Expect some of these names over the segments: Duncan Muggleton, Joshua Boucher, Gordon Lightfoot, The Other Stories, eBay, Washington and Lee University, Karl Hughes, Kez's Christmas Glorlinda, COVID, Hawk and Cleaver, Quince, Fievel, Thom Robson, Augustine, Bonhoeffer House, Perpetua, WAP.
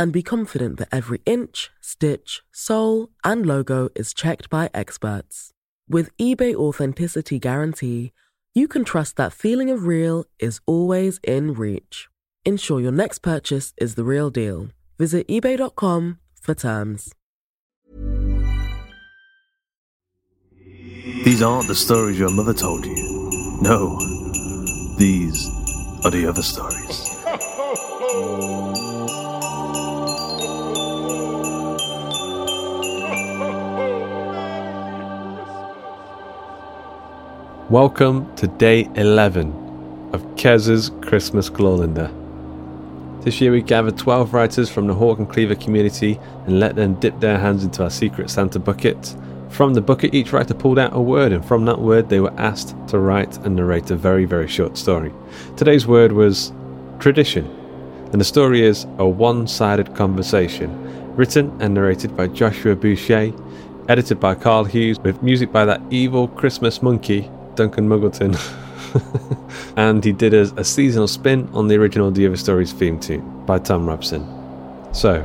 and be confident that every inch, stitch, sole, and logo is checked by experts. With eBay Authenticity Guarantee, you can trust that feeling of real is always in reach. Ensure your next purchase is the real deal. Visit ebay.com for terms. These aren't the stories your mother told you. No, these are the other stories. Welcome to day 11 of Kez's Christmas Glorlinda. This year we gathered 12 writers from the Hawk and Cleaver community and let them dip their hands into our secret Santa bucket. From the bucket, each writer pulled out a word, and from that word they were asked to write and narrate a very, very short story. Today's word was tradition, and the story is A One-Sided Conversation, written and narrated by Joshua Boucher, edited by Karl Hughes, with music by that evil Christmas monkey, Duncan Muggleton, and he did a seasonal spin on the original The Other Stories theme tune by Thom Robson. So,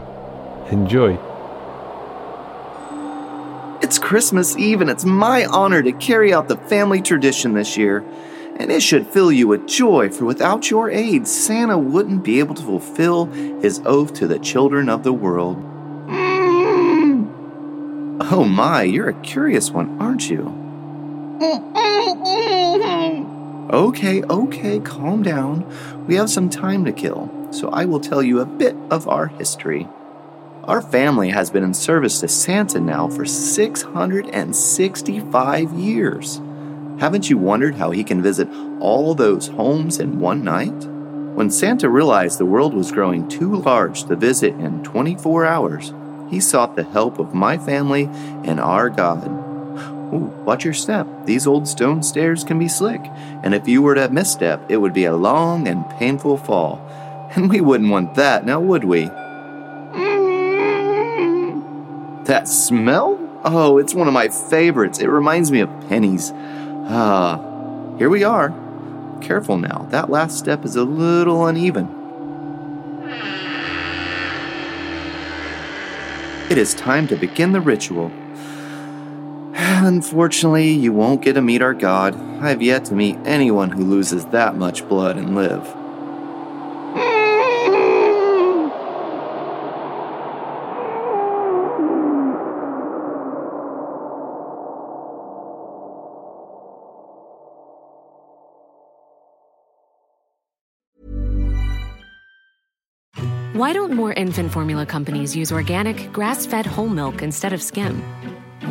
enjoy. It's Christmas Eve, and it's my honor to carry out the family tradition this year, and it should fill you with joy, for without your aid, Santa wouldn't be able to fulfill his oath to the children of the world. Oh my, you're a curious one, aren't you? Okay, calm down. We have some time to kill, so I will tell you a bit of our history. Our family has been in service to Santa now for 665 years. Haven't you wondered how he can visit all those homes in one night? When Santa realized the world was growing too large to visit in 24 hours, he sought the help of my family and our God. Ooh, watch your step. These old stone stairs can be slick, and if you were to misstep, it would be a long and painful fall. And we wouldn't want that, now would we? That smell? Oh, it's one of my favorites. It reminds me of pennies. Here we are. Careful now. That last step is a little uneven. It is time to begin the ritual. Unfortunately, you won't get to meet our God. I have yet to meet anyone who loses that much blood and live. Why don't more infant formula companies use organic, grass-fed whole milk instead of skim?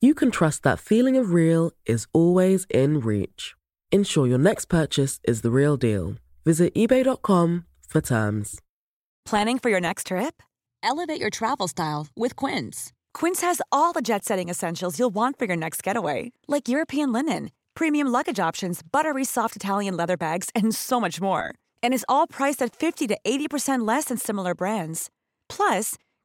you can trust that feeling of real is always in reach. Ensure your next purchase is the real deal. Visit eBay.com for terms. Planning for your next trip? Elevate your travel style with Quince. Quince has all the jet-setting essentials you'll want for your next getaway, like European linen, premium luggage options, buttery soft Italian leather bags, and so much more. And it's all priced at 50 to 80% less than similar brands. Plus,